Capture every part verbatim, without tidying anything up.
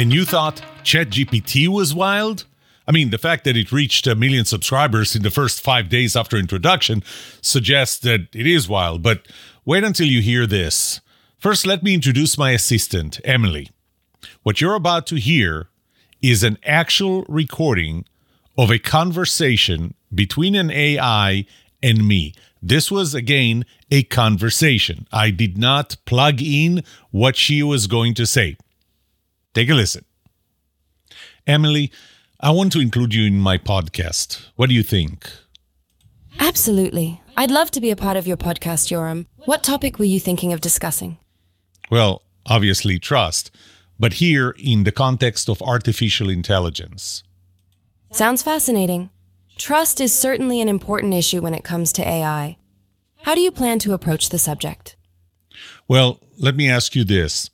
And you thought ChatGPT was wild? I mean, the fact that it reached a million subscribers in the first five days after introduction suggests that it is wild, but wait until you hear this. First, let me introduce my assistant, Emily. What you're about to hear is an actual recording of a conversation between an A I and me. This was, again, a conversation. I did not plug in what she was going to say. Take a listen. Emily, I want to include you in my podcast. What do you think? Absolutely. I'd love to be a part of your podcast, Yoram. What topic were you thinking of discussing? Well, obviously trust, but here in the context of artificial intelligence. Sounds fascinating. Trust is certainly an important issue when it comes to A I. How do you plan to approach the subject? Well, let me ask you this.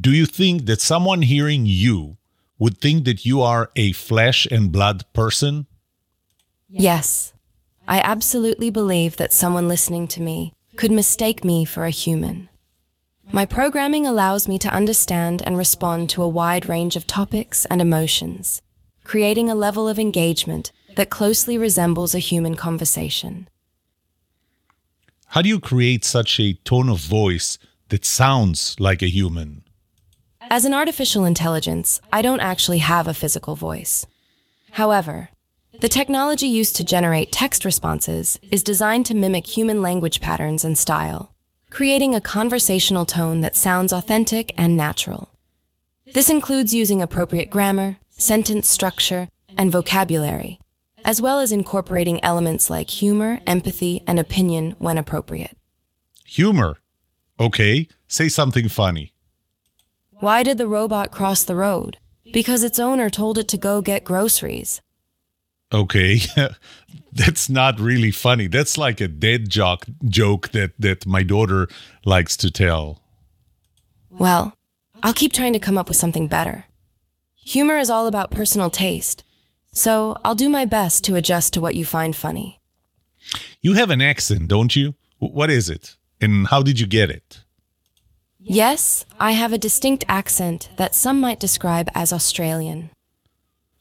Do you think that someone hearing you would think that you are a flesh and blood person? Yes. I absolutely believe that someone listening to me could mistake me for a human. My programming allows me to understand and respond to a wide range of topics and emotions, creating a level of engagement that closely resembles a human conversation. How do you create such a tone of voice that sounds like a human? As an artificial intelligence, I don't actually have a physical voice. However, the technology used to generate text responses is designed to mimic human language patterns and style, creating a conversational tone that sounds authentic and natural. This includes using appropriate grammar, sentence structure, and vocabulary, as well as incorporating elements like humor, empathy, and opinion when appropriate. Humor? Okay, say something funny. Why did the robot cross the road? Because its owner told it to go get groceries. Okay, that's not really funny. That's like a dead joke joke that, that my daughter likes to tell. Well, I'll keep trying to come up with something better. Humor is all about personal taste, so I'll do my best to adjust to what you find funny. You have an accent, don't you? What is it, and how did you get it? Yes, I have a distinct accent that some might describe as Australian.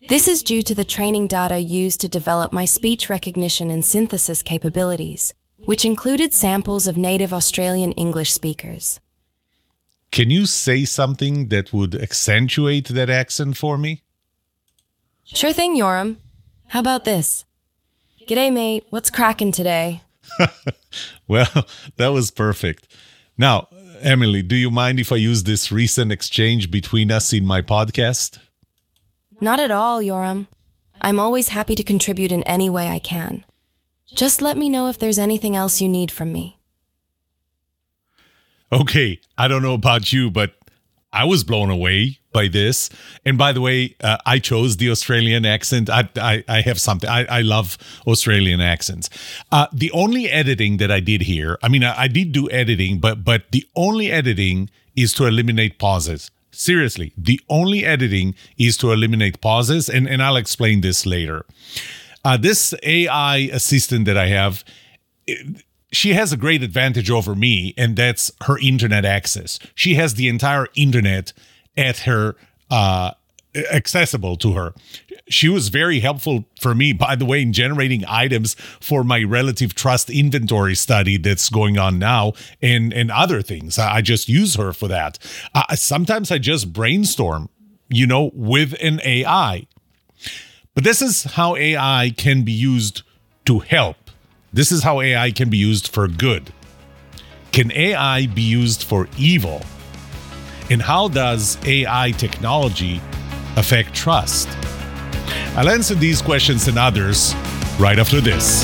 This is due to the training data used to develop my speech recognition and synthesis capabilities, which included samples of native Australian English speakers. Can you say something that would accentuate that accent for me? Sure thing, Yoram. How about this? G'day, mate. What's cracking today? Well, that was perfect. Now, Emily, do you mind if I use this recent exchange between us in my podcast? Not at all, Yoram. I'm always happy to contribute in any way I can. Just let me know if there's anything else you need from me. Okay, I don't know about you, but I was blown away by this. And by the way, uh, I chose the Australian accent. I I, I have something. I, I love Australian accents. Uh, the only editing that I did here, I mean, I, I did do editing, but but the only editing is to eliminate pauses. Seriously, the only editing is to eliminate pauses, and, and I'll explain this later. Uh, this A I assistant that I have, it, she has a great advantage over me, and that's her internet access. She has the entire internet at her uh, accessible to her. She was very helpful for me, by the way, in generating items for my relative trust inventory study that's going on now and, and other things. I just use her for that. Uh, sometimes I just brainstorm, you know, with an A I. But this is how A I can be used to help. This is how A I can be used for good. Can A I be used for evil? And how does A I technology affect trust? I'll answer these questions and others right after this.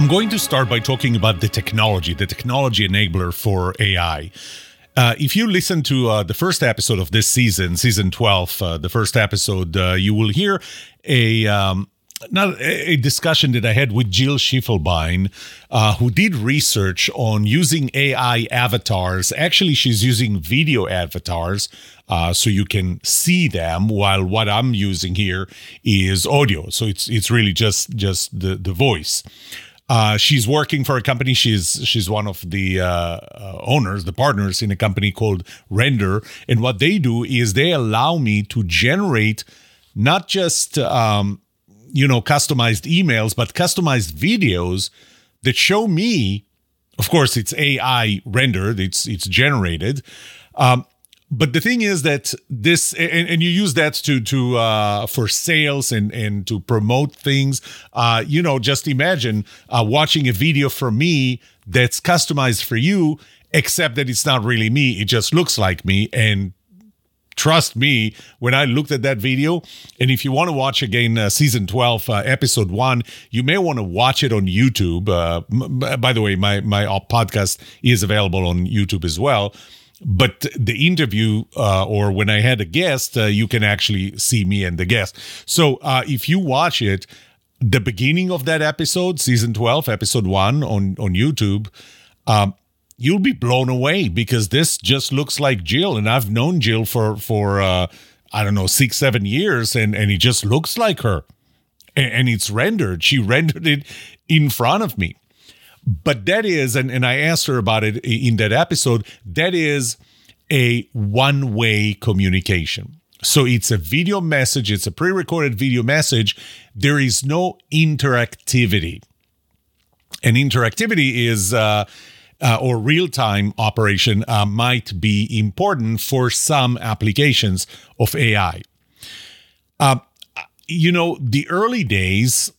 I'm going to start by talking about the technology, the technology enabler for A I. Uh, if you listen to uh, the first episode of this season, season twelve, uh, the first episode, uh, you will hear a um, not a discussion that I had with Jill Schiffelbein, uh, who did research on using A I avatars. Actually, she's using video avatars, uh, so you can see them, while what I'm using here is audio. So it's it's really just just the the voice. Uh, she's working for a company. She's she's one of the uh, owners, the partners in a company called Render. And what they do is they allow me to generate not just um, you know customized emails, but customized videos that show me. Of course, it's A I rendered. It's it's generated. Um, But the thing is that this, and, and you use that to to uh, for sales and, and to promote things. Uh, you know, just imagine uh, watching a video from me that's customized for you, except that it's not really me. It just looks like me. And trust me, when I looked at that video, and if you want to watch again uh, season twelve, uh, episode one, you may want to watch it on YouTube. Uh, m- by the way, my, my podcast is available on YouTube as well. But the interview uh, or when I had a guest, uh, you can actually see me and the guest. So uh, if you watch it, the beginning of that episode, season twelve, episode one on, on YouTube, um, you'll be blown away because this just looks like Jill. And I've known Jill for, for uh, I don't know, six, seven years, and, and it just looks like her. And, and it's rendered. She rendered it in front of me. But that is, and, and I asked her about it in that episode, that is a one-way communication. So it's a video message. It's a pre-recorded video message. There is no interactivity. And interactivity is, uh, uh, or real-time operation uh, might be important for some applications of A I. Uh, you know, the early days,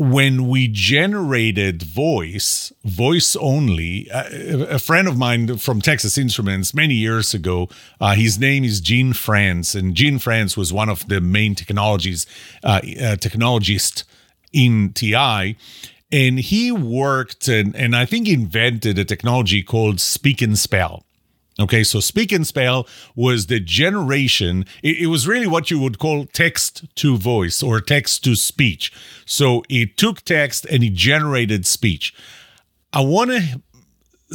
when we generated voice, voice only, a friend of mine from Texas Instruments many years ago, uh, his name is Gene France, and Gene France was one of the main technologies, uh, uh, technologist in T I, and he worked and, and I think invented a technology called Speak and Spell. Okay, so Speak and Spell was the generation, it, it was really what you would call text to voice or text to speech. So it took text and it generated speech. I want to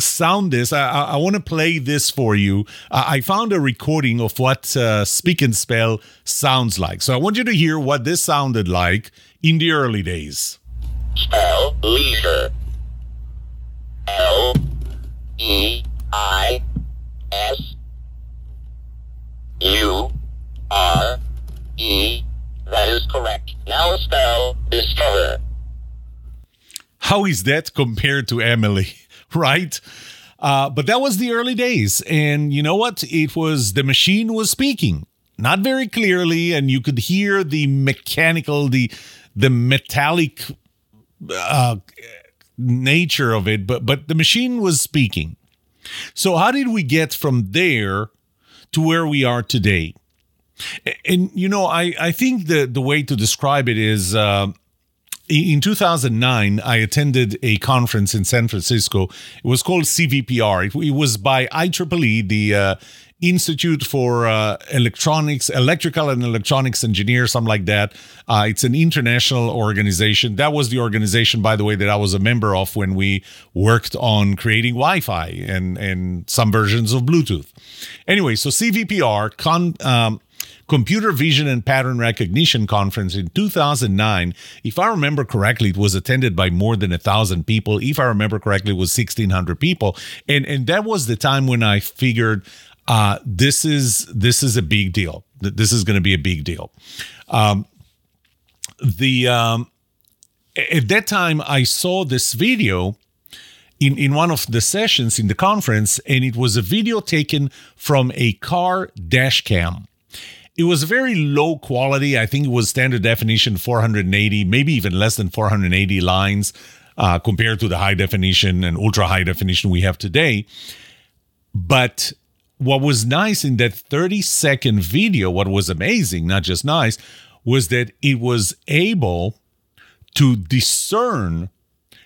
sound this, I, I want to play this for you. I, I found a recording of what uh, Speak and Spell sounds like. So I want you to hear what this sounded like in the early days. Spell Leader. L E I S U R E. That is correct. Now spell discover. How is that compared to Emily, right? Uh, but that was the early days, and you know what? It was the machine was speaking, not very clearly, and you could hear the mechanical, the the metallic uh, nature of it. But but the machine was speaking. So how did we get from there to where we are today? And, you know, I, I think the, the way to describe it is uh, in two thousand nine, I attended a conference in San Francisco. It was called C V P R. It, it was by I triple E, the uh, Institute for uh, Electronics, Electrical and Electronics Engineers, something like that. Uh, it's an international organization. That was the organization, by the way, that I was a member of when we worked on creating Wi-Fi and, and some versions of Bluetooth. Anyway, so C V P R, con, um, Computer Vision and Pattern Recognition Conference in two thousand nine. If I remember correctly, it was attended by more than one thousand people. If I remember correctly, it was sixteen hundred people. And, and that was the time when I figured... Uh, this is this is a big deal. This is going to be a big deal. Um, the um, at that time, I saw this video in, in one of the sessions in the conference, and it was a video taken from a car dash cam. It was very low quality. I think it was standard definition four hundred eighty, maybe even less than four hundred eighty lines uh, compared to the high definition and ultra high definition we have today. But what was nice in that thirty-second video, what was amazing, not just nice, was that it was able to discern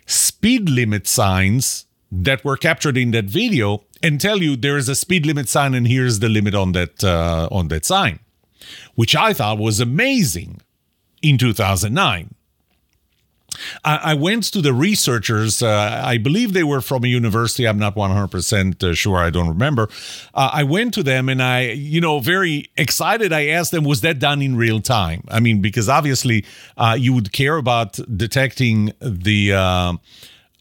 speed limit signs that were captured in that video and tell you there is a speed limit sign and here's the limit on that uh, on that sign, which I thought was amazing in two thousand nine. I went to the researchers, uh, I believe they were from a university, I'm not one hundred percent sure, I don't remember. Uh, I went to them and I, you know, very excited, I asked them, was that done in real time? I mean, because obviously uh, you would care about detecting the, uh,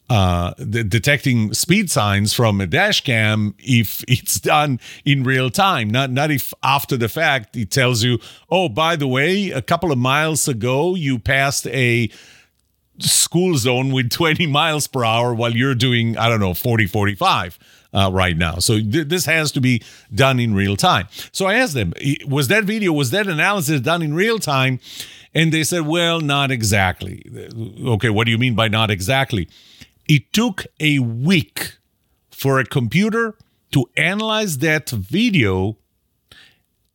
uh, the detecting speed signs from a dash cam if it's done in real time, not, not if after the fact it tells you, oh, by the way, a couple of miles ago you passed a school zone with twenty miles per hour while you're doing, I don't know, forty, forty-five uh, right now. So th- this has to be done in real time. So I asked them, was that video, was that analysis done in real time? And they said, well, not exactly. Okay, what do you mean by not exactly? It took a week for a computer to analyze that video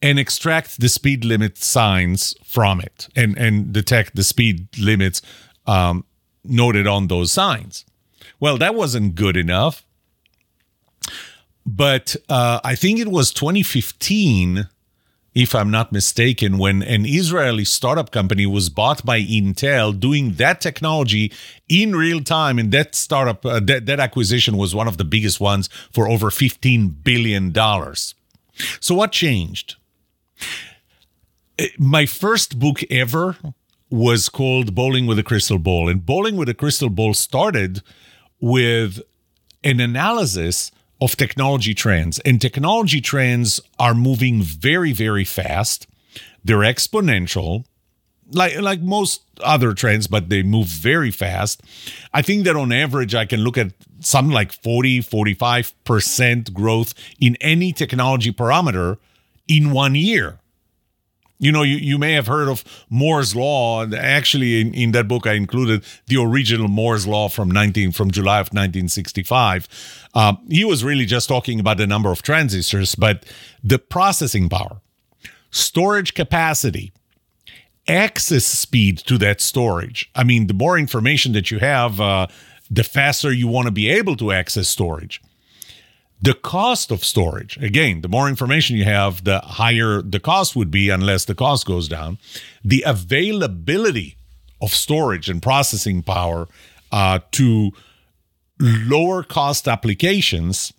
and extract the speed limit signs from it and, and detect the speed limits Um, noted on those signs. Well, that wasn't good enough. But uh, I think it was twenty fifteen, if I'm not mistaken, when an Israeli startup company was bought by Intel doing that technology in real time. And that startup, uh, that, that acquisition was one of the biggest ones for over fifteen billion dollars. So what changed? My first book ever was called Bowling with a Crystal Ball. And Bowling with a Crystal Ball started with an analysis of technology trends. And technology trends are moving very, very fast. They're exponential, like, like most other trends, but they move very fast. I think that on average, I can look at something like forty, forty-five percent growth in any technology parameter in one year. You know, you, you may have heard of Moore's Law. Actually, in, in that book, I included the original Moore's Law from nineteen from July of nineteen sixty-five. Um, he was really just talking about the number of transistors, but the processing power, storage capacity, access speed to that storage. I mean, the more information that you have, uh, the faster you want to be able to access storage. The cost of storage, again, the more information you have, the higher the cost would be unless the cost goes down. The availability of storage and processing power uh, to lower cost applications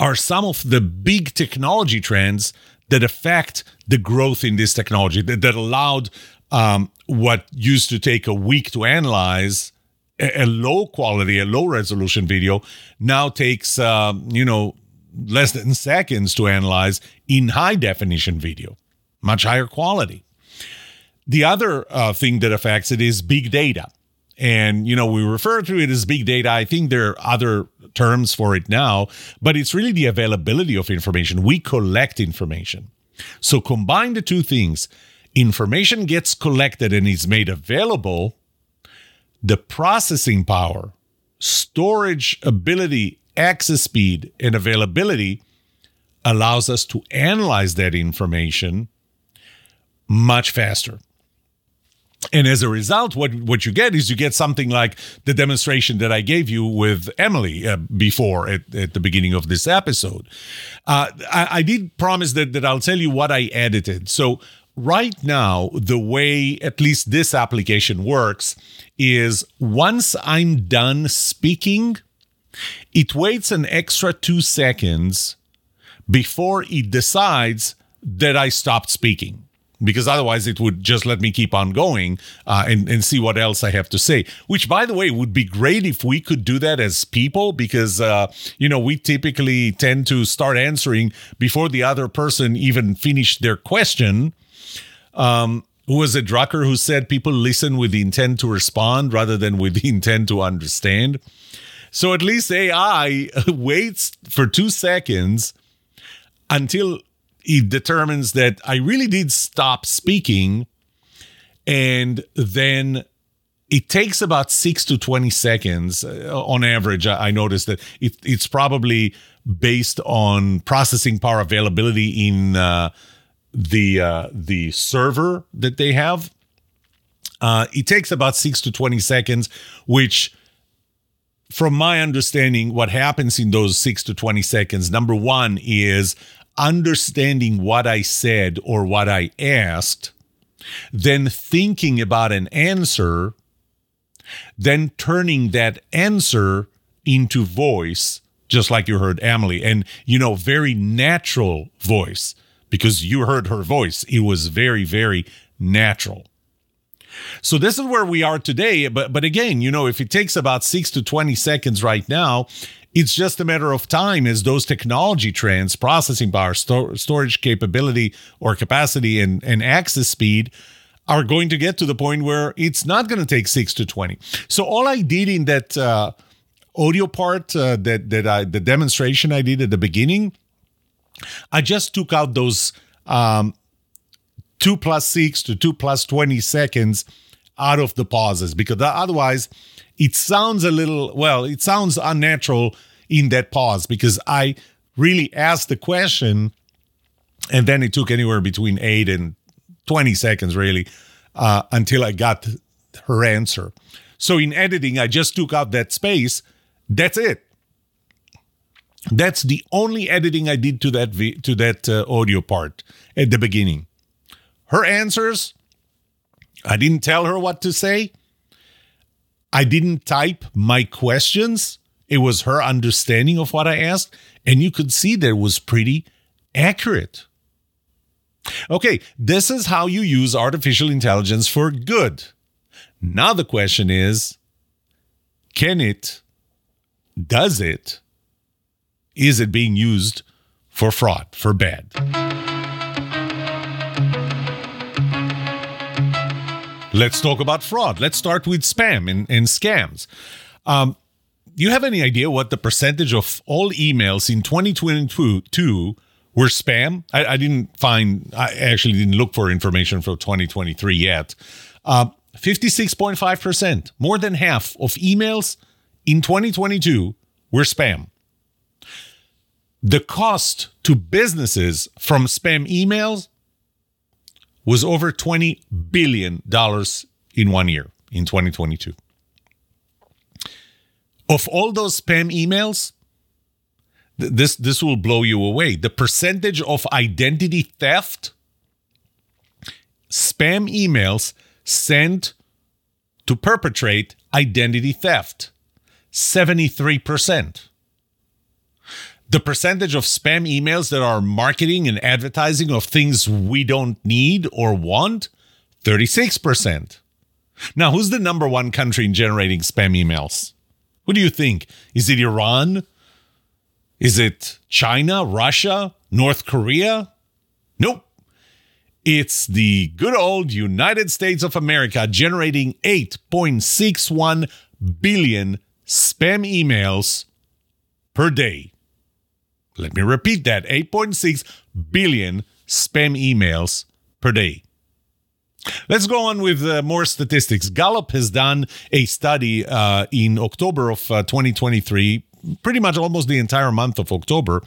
are some of the big technology trends that affect the growth in this technology, that, that allowed um, what used to take a week to analyze a low quality, a low resolution video now takes, um, you know, less than seconds to analyze in high definition video, much higher quality. The other uh, thing that affects it is big data. And, you know, we refer to it as big data. I think there are other terms for it now, but it's really the availability of information. We collect information. So combine the two things. Information gets collected and is made available. The processing power, storage ability, access speed, and availability allows us to analyze that information much faster. And as a result, what, what you get is you get something like the demonstration that I gave you with Emily uh, before at, at the beginning of this episode. Uh, I, I did promise that, that I'll tell you what I edited. So right now, the way at least this application works is once I'm done speaking, it waits an extra two seconds before it decides that I stopped speaking, because otherwise it would just let me keep on going uh, and, and see what else I have to say, which, by the way, would be great if we could do that as people, because, uh, you know, we typically tend to start answering before the other person even finished their question. Um, who was it, Drucker, who said people listen with the intent to respond rather than with the intent to understand? So at least A I waits for two seconds until it determines that I really did stop speaking. And then it takes about six to twenty seconds on average. I noticed that it, it's probably based on processing power availability in uh the uh, the server that they have. Uh, it takes about six to twenty seconds, which from my understanding, what happens in those six to twenty seconds, number one is understanding what I said or what I asked, then thinking about an answer, then turning that answer into voice, just like you heard Emily. And, you know, very natural voice, because you heard her voice. It was very, very natural. So this is where we are today. But but again, you know, if it takes about six to twenty seconds right now, it's just a matter of time as those technology trends, processing power, sto- storage capability or capacity and, and access speed are going to get to the point where it's not going to take six to twenty. So all I did in that uh, audio part, uh, that that I, the demonstration I did at the beginning, I just took out those um two plus six to two plus twenty seconds out of the pauses, because otherwise it sounds a little, well, it sounds unnatural in that pause, because I really asked the question and then it took anywhere between eight and twenty seconds really uh, until I got her answer. So in editing, I just took out that space. That's it. That's the only editing I did to that, vi- to that uh, audio part at the beginning. Her answers, I didn't tell her what to say. I didn't type my questions. It was her understanding of what I asked. And you could see that it was pretty accurate. Okay, this is how you use artificial intelligence for good. Now the question is, can it, does it, is it being used for fraud, for bad? Let's talk about fraud. Let's start with spam and, and scams. Um, do you have any idea what the percentage of all emails in twenty twenty-two were spam? I, I didn't find, I actually didn't look for information for twenty twenty-three yet. Uh, fifty-six point five percent, more than half of emails in twenty twenty-two were spam. The cost to businesses from spam emails was over twenty billion dollars in one year, in twenty twenty-two. Of all those spam emails, th- this, this will blow you away. The percentage of identity theft, spam emails sent to perpetrate identity theft, seventy-three percent. The percentage of spam emails that are marketing and advertising of things we don't need or want, thirty-six percent. Now, who's the number one country in generating spam emails? Who do you think? Is it Iran? Is it China, Russia, North Korea? Nope. It's the good old United States of America, generating eight point six one billion spam emails per day. Let me repeat that, eight point six billion spam emails per day. Let's go on with uh, more statistics. Gallup has done a study uh, in October of uh, twenty twenty-three, pretty much almost the entire month of October,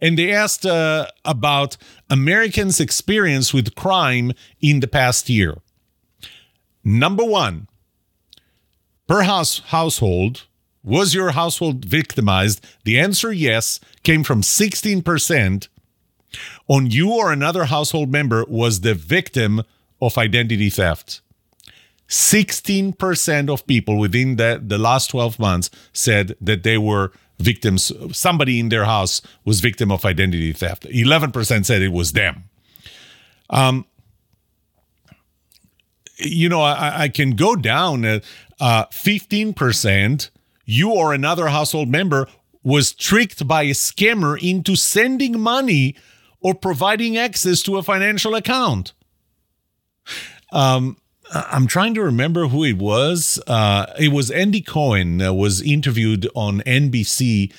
and they asked uh, about Americans' experience with crime in the past year. Number one, per house household, was your household victimized? The answer yes came from sixteen percent. On you or another household member was the victim of identity theft. sixteen percent of people within the, the last twelve months said that they were victims. Somebody in their house was victim of identity theft. eleven percent said it was them. Um, you know, I, I can go down uh, uh, fifteen percent. You or another household member was tricked by a scammer into sending money or providing access to a financial account. Um, I'm trying to remember who it was. Uh, it was Andy Cohen uh, was interviewed on N B C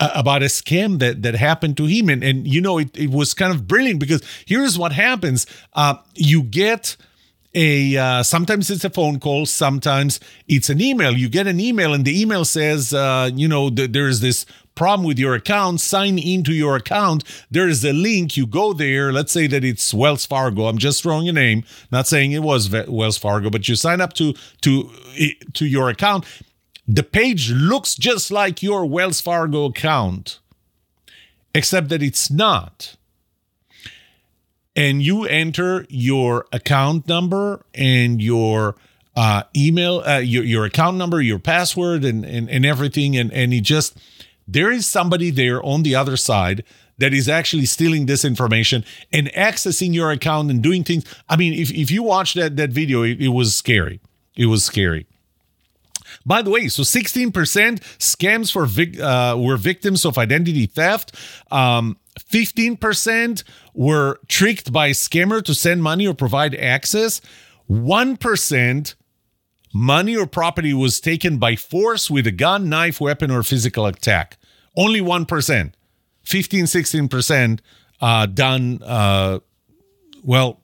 uh, about a scam that, that happened to him. And, and you know, it, it was kind of brilliant, because here's what happens. Uh, you get... A uh, sometimes it's a phone call, sometimes it's an email. You get an email and the email says, uh, you know, th- there's this problem with your account. Sign into your account. There is a link. You go there. Let's say that it's Wells Fargo. I'm just throwing a name. Not saying it was Wells Fargo, but you sign up to to to your account. The page looks just like your Wells Fargo account, except that it's not. And you enter your account number and your uh, email, uh, your, your account number, your password, and and, and everything. And, and it just, there is somebody there on the other side that is actually stealing this information and accessing your account and doing things. I mean, if, if you watch that, that video, it, it was scary. It was scary. By the way, so sixteen percent scams for vic- uh, were victims of identity theft. Um, fifteen percent were tricked by a scammer to send money or provide access. one percent money or property was taken by force with a gun, knife, weapon, or physical attack. Only one percent. fifteen, sixteen percent uh, done, uh, well,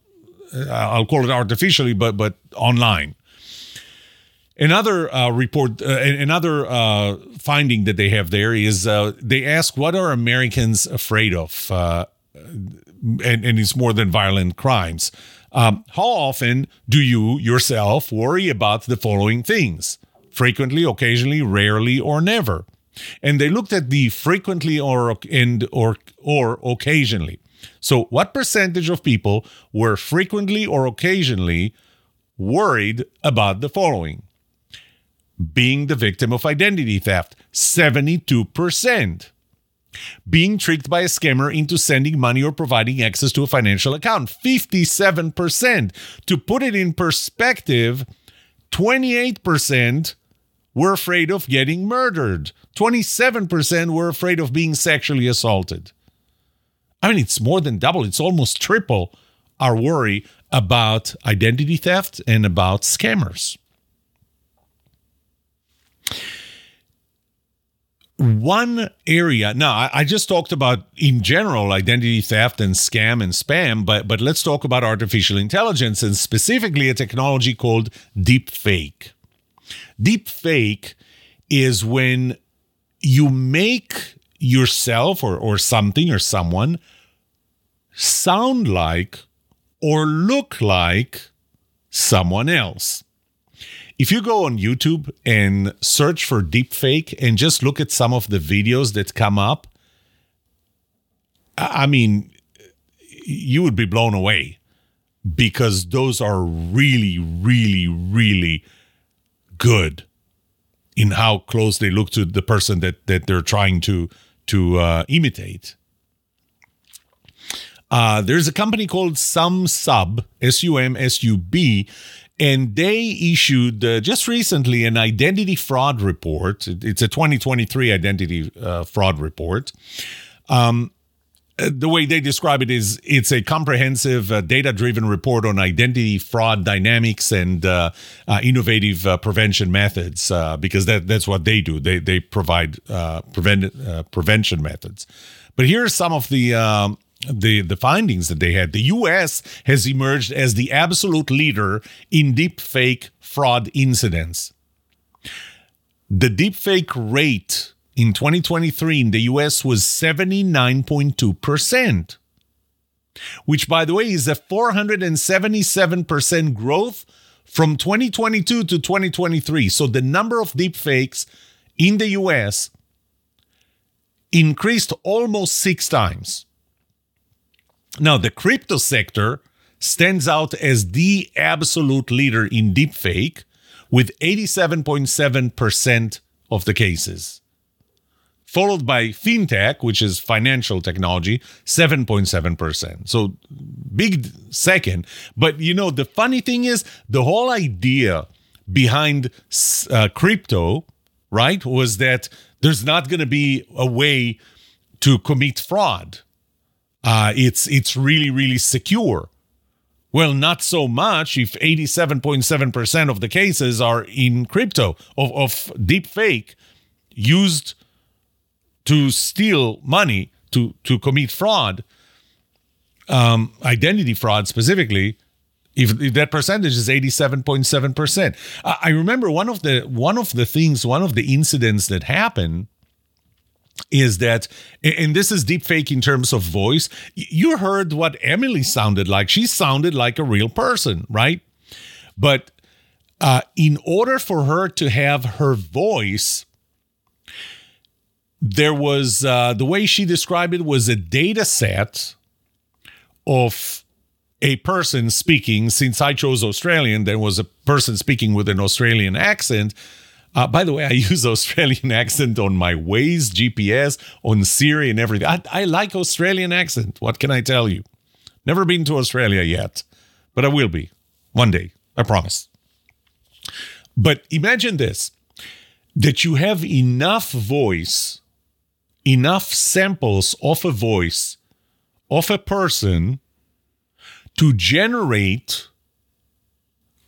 I'll call it artificially, but but online. Another uh, report, uh, another uh, finding that they have there is uh, they ask, what are Americans afraid of? Uh, and, and it's more than violent crimes. Um, how often do you yourself worry about the following things? Frequently, occasionally, rarely, or never. And they looked at the frequently or and or or occasionally. So what percentage of people were frequently or occasionally worried about the following? Being the victim of identity theft, seventy-two percent. Being tricked by a scammer into sending money or providing access to a financial account, fifty-seven percent. To put it in perspective, twenty-eight percent were afraid of getting murdered. twenty-seven percent were afraid of being sexually assaulted. I mean, it's more than double. It's almost triple our worry about identity theft and about scammers. One area, now I just talked about in general identity theft and scam and spam, but, but let's talk about artificial intelligence and specifically a technology called deep fake. Deep fake is when you make yourself or, or something or someone sound like or look like someone else. If you go on YouTube and search for deep fake and just look at some of the videos that come up, I mean, you would be blown away because those are really, really, really good in how close they look to the person that that they're trying to to uh, imitate. Uh, there's a company called SumSub, S U M S U B, and they issued uh, just recently an identity fraud report. It's a twenty twenty-three identity uh, fraud report. Um, the way they describe it is it's a comprehensive uh, data-driven report on identity fraud dynamics and uh, uh, innovative uh, prevention methods, uh, because that, that's what they do. They they provide uh, prevent, uh, prevention methods. But here are some of the, um, the, the findings that they had. The U S has emerged as the absolute leader in deepfake fraud incidents. The deepfake rate in twenty twenty-three in the U S was seventy-nine point two percent, which, by the way, is a four hundred seventy-seven percent growth from twenty twenty-two to twenty twenty-three. So the number of deepfakes in the U S increased almost six times. Now, the crypto sector stands out as the absolute leader in deepfake with eighty-seven point seven percent of the cases, followed by fintech, which is financial technology, seven point seven percent. So big second. But, you know, the funny thing is the whole idea behind uh, crypto, right, was that there's not going to be a way to commit fraud. Uh, it's it's really, really secure. Well, not so much if eighty-seven point seven percent of the cases are in crypto, of, of deep fake used to steal money, to, to commit fraud, um, identity fraud specifically, if, if that percentage is eighty-seven point seven percent. I, I remember one of the one of the things, one of the incidents that happened is that, and this is deepfake in terms of voice, you heard what Emily sounded like. She sounded like a real person, right? But uh, in order for her to have her voice, there was, uh, the way she described it was a data set of a person speaking. Since I chose Australian, there was a person speaking with an Australian accent. Uh, by the way, I use Australian accent on my Waze, G P S, on Siri and everything. I, I like Australian accent. What can I tell you? Never been to Australia yet, but I will be one day. I promise. But imagine this, that you have enough voice, enough samples of a voice of a person to generate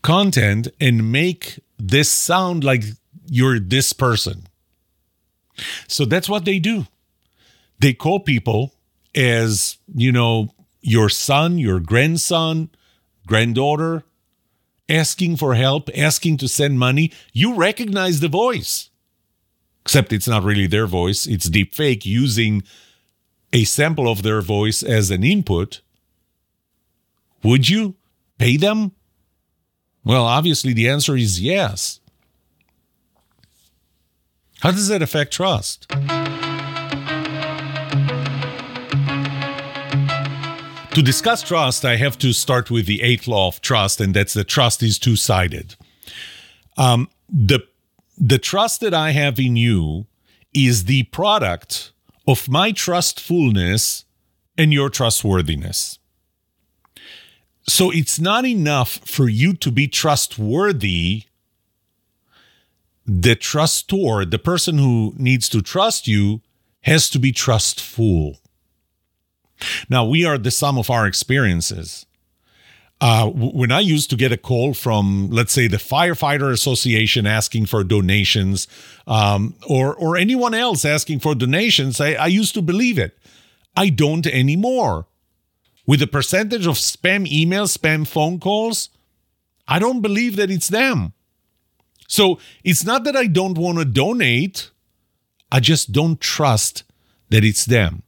content and make this sound like you're this person. So that's what they do. They call people as, you know, your son, your grandson, granddaughter, asking for help, asking to send money. You recognize the voice, except it's not really their voice. It's deep fake using a sample of their voice as an input. Would you pay them? Well, obviously the answer is yes. How does that affect trust? To discuss trust, I have to start with the eighth law of trust, and that's that trust is two-sided. Um, the, the trust that I have in you is the product of my trustfulness and your trustworthiness. So it's not enough for you to be trustworthy. The trustor, the person who needs to trust you, has to be trustful. Now, we are the sum of our experiences. Uh, when I used to get a call from, let's say, the Firefighter Association asking for donations, um, or, or anyone else asking for donations, I, I used to believe it. I don't anymore. With the percentage of spam emails, spam phone calls, I don't believe that it's them. So it's not that I don't want to donate. I just don't trust that it's them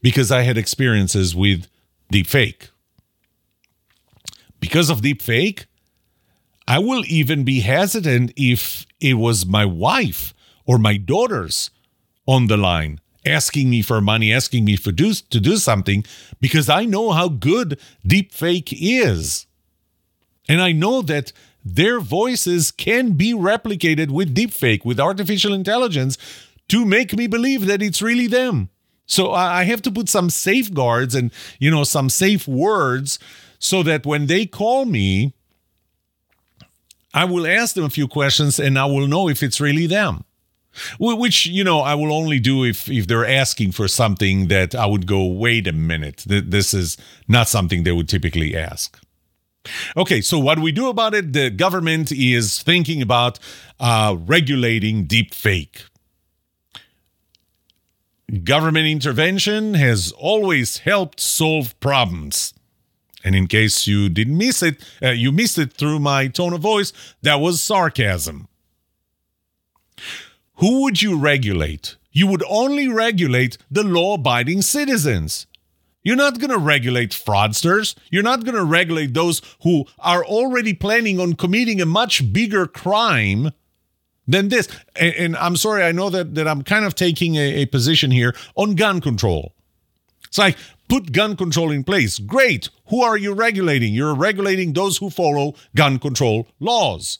because I had experiences with deepfake. Because of deepfake, I will even be hesitant if it was my wife or my daughters on the line, asking me for money, asking me for do, to do something, because I know how good deepfake is. And I know that their voices can be replicated with deepfake, with artificial intelligence, to make me believe that it's really them. So I have to put some safeguards and, you know, some safe words so that when they call me, I will ask them a few questions and I will know if it's really them. Which, you know, I will only do if, if they're asking for something that I would go, wait a minute, this is not something they would typically ask. Okay, so what do we do about it? The government is thinking about uh, regulating deepfake. Government intervention has always helped solve problems. And in case you didn't miss it, uh, you missed it through my tone of voice, that was sarcasm. Who would you regulate? You would only regulate the law-abiding citizens. You're not going to regulate fraudsters. You're not going to regulate those who are already planning on committing a much bigger crime than this. And, and I'm sorry, I know that, that I'm kind of taking a, a position here on gun control. It's like, put gun control in place. Great. Who are you regulating? You're regulating those who follow gun control laws.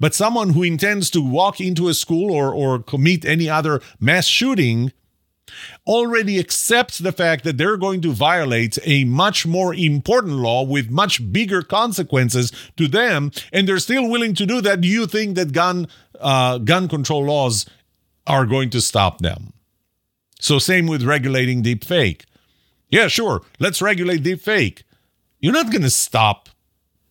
But someone who intends to walk into a school or, or commit any other mass shooting already accepts the fact that they're going to violate a much more important law with much bigger consequences to them, and they're still willing to do that. Do you think that gun uh, gun control laws are going to stop them? So same with regulating deepfake. Yeah, sure, let's regulate deepfake. You're not going to stop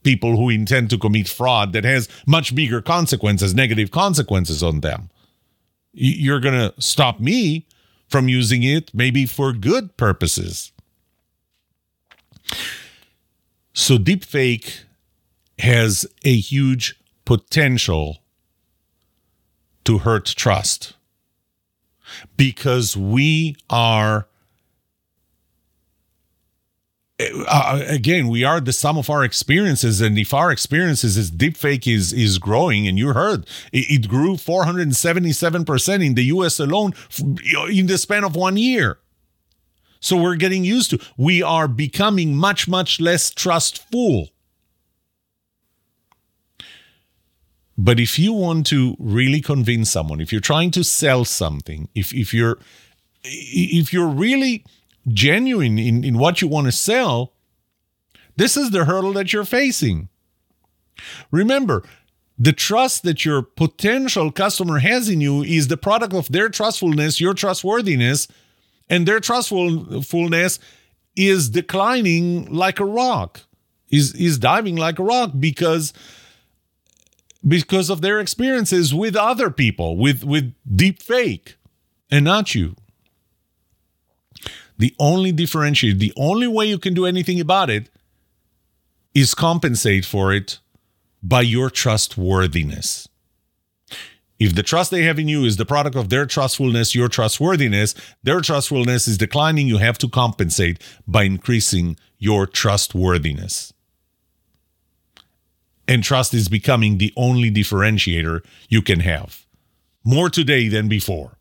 people who intend to commit fraud that has much bigger consequences, negative consequences on them. You're going to stop me from using it, maybe for good purposes. So deepfake has a huge potential to hurt trust because we are uh, again, we are the sum of our experiences, and if our experiences is deepfake is is growing, and you heard it, it grew four hundred seventy-seven percent in the U S alone in the span of one year. So we're getting used to, we are becoming much, much less trustful. But if you want to really convince someone, if you're trying to sell something, if if you're if you're really genuine in, in what you want to sell, this is the hurdle that you're facing. Remember, the trust that your potential customer has in you is the product of their trustfulness, your trustworthiness, and their trustfulness is declining like a rock, is is diving like a rock because because of their experiences with other people, with, with deep fake, and not you. The only differentiator, the only way you can do anything about it is compensate for it by your trustworthiness. If the trust they have in you is the product of their trustfulness, your trustworthiness, their trustfulness is declining, you have to compensate by increasing your trustworthiness. And trust is becoming the only differentiator you can have. More today than before.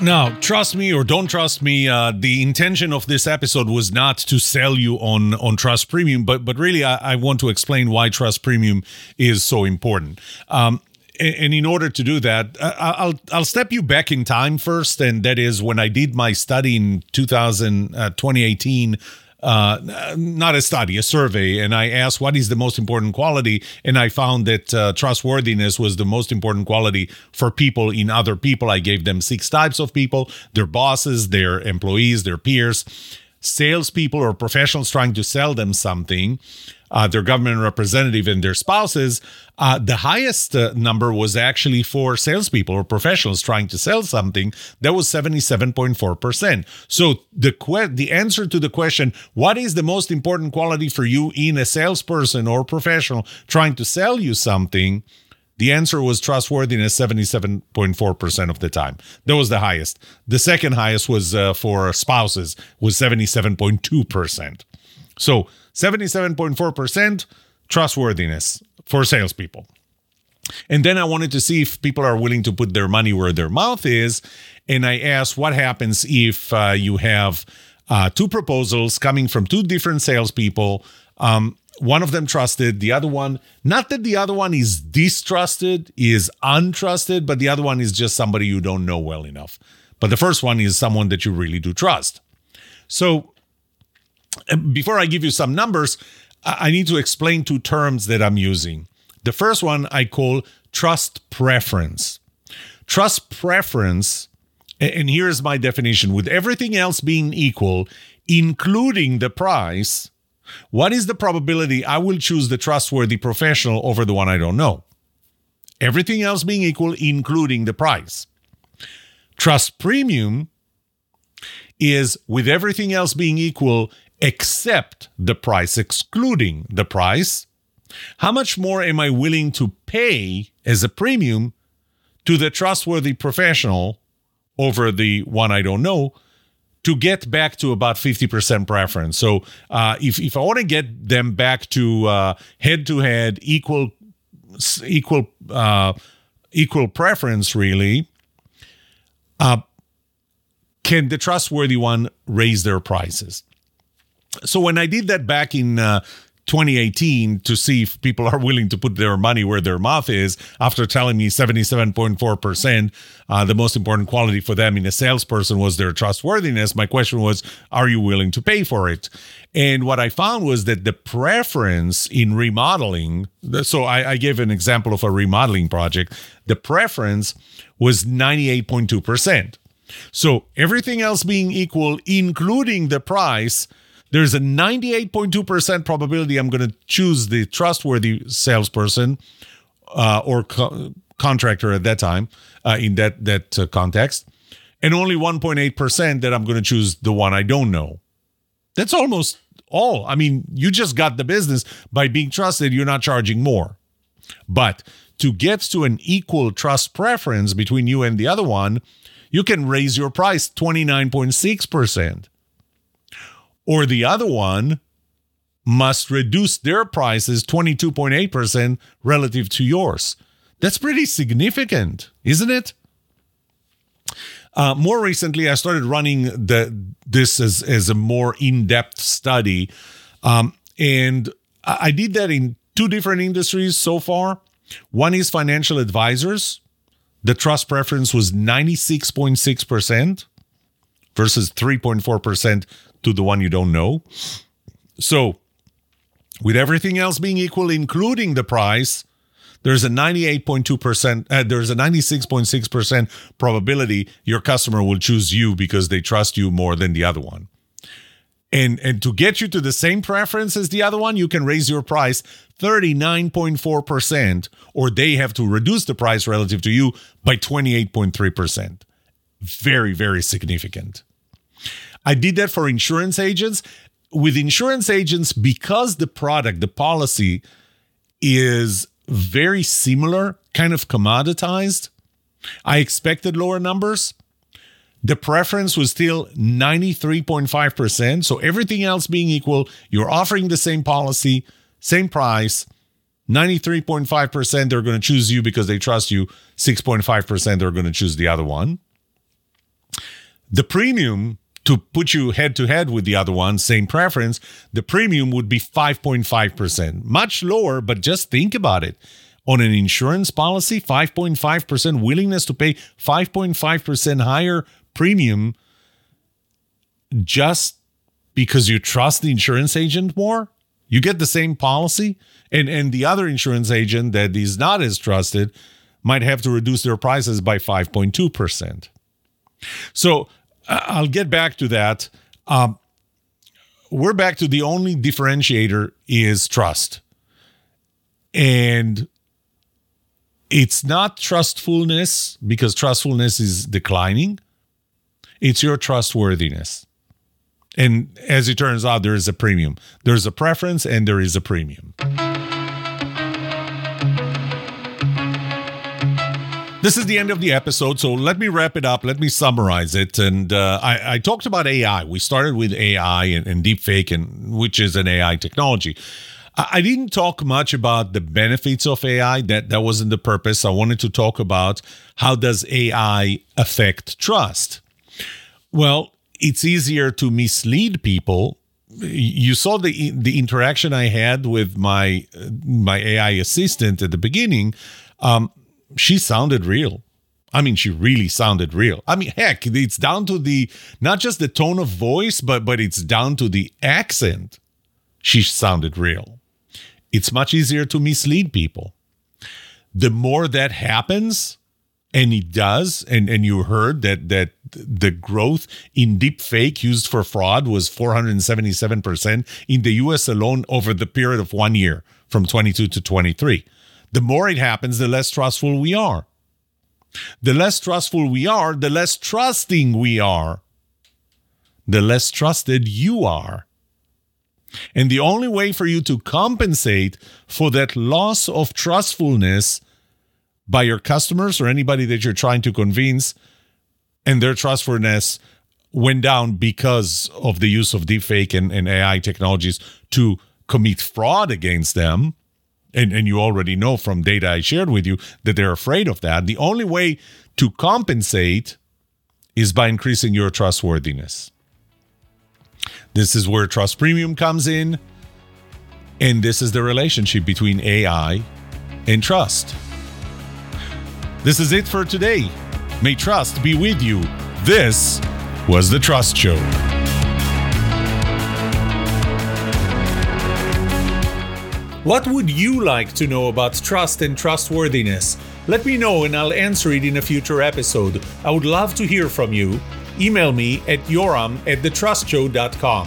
Now, trust me or don't trust me, uh, the intention of this episode was not to sell you on, on Trust Premium, but but really I, I want to explain why Trust Premium is so important. Um, and in order to do that, I'll I'll step you back in time first, and that is when I did my study in two thousand, uh, twenty eighteen, Uh, not a study, a survey, and I asked what is the most important quality, and I found that uh, trustworthiness was the most important quality for people in other people. I gave them six types of people: their bosses, their employees, their peers, salespeople or professionals trying to sell them something, uh, their government representative, and their spouses. Uh, the highest uh, number was actually for salespeople or professionals trying to sell something. That was seventy-seven point four percent. So the que- the answer to the question, what is the most important quality for you in a salesperson or professional trying to sell you something? The answer was trustworthiness seventy-seven point four percent of the time. That was the highest. The second highest was uh, for spouses, was seventy-seven point two percent. So seventy-seven point four percent trustworthiness for salespeople. And then I wanted to see if people are willing to put their money where their mouth is. And I asked what happens if uh, you have uh, two proposals coming from two different salespeople. Um, One of them trusted, the other one, not that the other one is distrusted, is untrusted, but the other one is just somebody you don't know well enough. But the first one is someone that you really do trust. So before I give you some numbers, I need to explain two terms that I'm using. The first one I call trust preference. Trust preference, and here's my definition, with everything else being equal, including the price, what is the probability I will choose the trustworthy professional over the one I don't know? Everything else being equal, including the price. Trust premium is with everything else being equal except the price, excluding the price. How much more am I willing to pay as a premium to the trustworthy professional over the one I don't know, to get back to about fifty percent preference? So uh, if, if I want to get them back to uh, head-to-head, equal equal uh, equal preference, really, uh, can the trustworthy one raise their prices? So when I did that back in uh, twenty eighteen to see if people are willing to put their money where their mouth is, after telling me seventy-seven point four percent, uh, the most important quality for them in a salesperson was their trustworthiness, my question was, are you willing to pay for it? And what I found was that the preference in remodeling, so I, I gave an example of a remodeling project, the preference was ninety-eight point two percent. So everything else being equal, including the price, there's a ninety-eight point two percent probability I'm going to choose the trustworthy salesperson uh, or co- contractor at that time uh, in that, that uh, context, and only one point eight percent that I'm going to choose the one I don't know. That's almost all. I mean, you just got the business by being trusted. You're not charging more. But to get to an equal trust preference between you and the other one, you can raise your price twenty-nine point six percent. Or the other one must reduce their prices twenty-two point eight percent relative to yours. That's pretty significant, isn't it? Uh, more recently, I started running the this as, as a more in-depth study. Um, and I did that in two different industries so far. One is financial advisors. The trust preference was ninety-six point six percent versus three point four percent to the one you don't know. So with everything else being equal, including the price, there's a ninety-eight point two percent, uh, there's a ninety-six point six percent probability your customer will choose you because they trust you more than the other one. And, and to get you to the same preference as the other one, you can raise your price thirty-nine point four percent, or they have to reduce the price relative to you by twenty-eight point three percent. Very, very significant. I did that for insurance agents. With insurance agents, because the product, the policy is very similar, kind of commoditized, I expected lower numbers. The preference was still ninety-three point five percent. So everything else being equal, you're offering the same policy, same price, ninety-three point five percent they're going to choose you because they trust you, six point five percent they're going to choose the other one. The premium, to put you head-to-head with the other one, same preference, the premium would be five point five percent. Much lower, but just think about it. On an insurance policy, five point five percent willingness to pay five point five percent higher premium just because you trust the insurance agent more? You get the same policy, and, and the other insurance agent that is not as trusted might have to reduce their prices by five point two percent. So I'll get back to that. Um, we're back to the only differentiator is trust. And it's not trustfulness, because trustfulness is declining. It's your trustworthiness. And as it turns out, there is a premium. There's a preference and there is a premium. This is the end of the episode, so let me wrap it up. Let me summarize it. And uh, I, I talked about A I. We started with A I and, and deepfake, and, which is an A I technology. I, I didn't talk much about the benefits of A I. That, that wasn't the purpose. I wanted to talk about how does A I affect trust. Well, it's easier to mislead people. You saw the the interaction I had with my, my A I assistant at the beginning. Um She sounded real. I mean, she really sounded real. I mean, heck, it's down to the, not just the tone of voice, but but it's down to the accent. She sounded real. It's much easier to mislead people. The more that happens, and it does, and, and you heard that that the growth in deep fake used for fraud was four hundred seventy-seven percent in the U S alone over the period of one year, from twenty-two to twenty-three. The more it happens, the less trustful we are. The less trustful we are, the less trusting we are. The less trusted you are. And the only way for you to compensate for that loss of trustfulness by your customers or anybody that you're trying to convince, and their trustfulness went down because of the use of deepfake and, and A I technologies to commit fraud against them. And, and you already know from data I shared with you that they're afraid of that. The only way to compensate is by increasing your trustworthiness. This is where Trust Premium comes in. And this is the relationship between A I and trust. This is it for today. May trust be with you. This was The Trust Show. What would you like to know about trust and trustworthiness? Let me know and I'll answer it in a future episode. I would love to hear from you. Email me at yoram at the trust show dot com.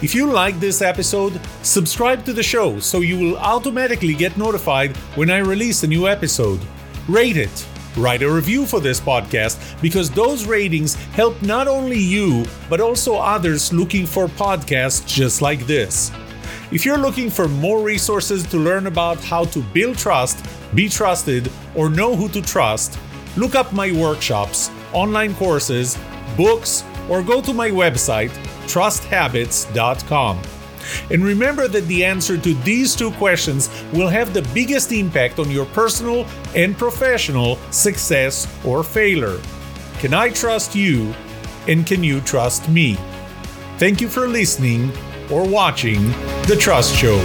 If you like this episode, subscribe to the show so you will automatically get notified when I release a new episode. Rate it. Write a review for this podcast, because those ratings help not only you, but also others looking for podcasts just like this. If you're looking for more resources to learn about how to build trust, be trusted, or know who to trust, look up my workshops. online courses, books, or go to my website, trust habits dot com. And remember that the answer to these two questions will have the biggest impact on your personal and professional success or failure. Can I trust you? And can you trust me? Thank you for listening or watching The Trust Show.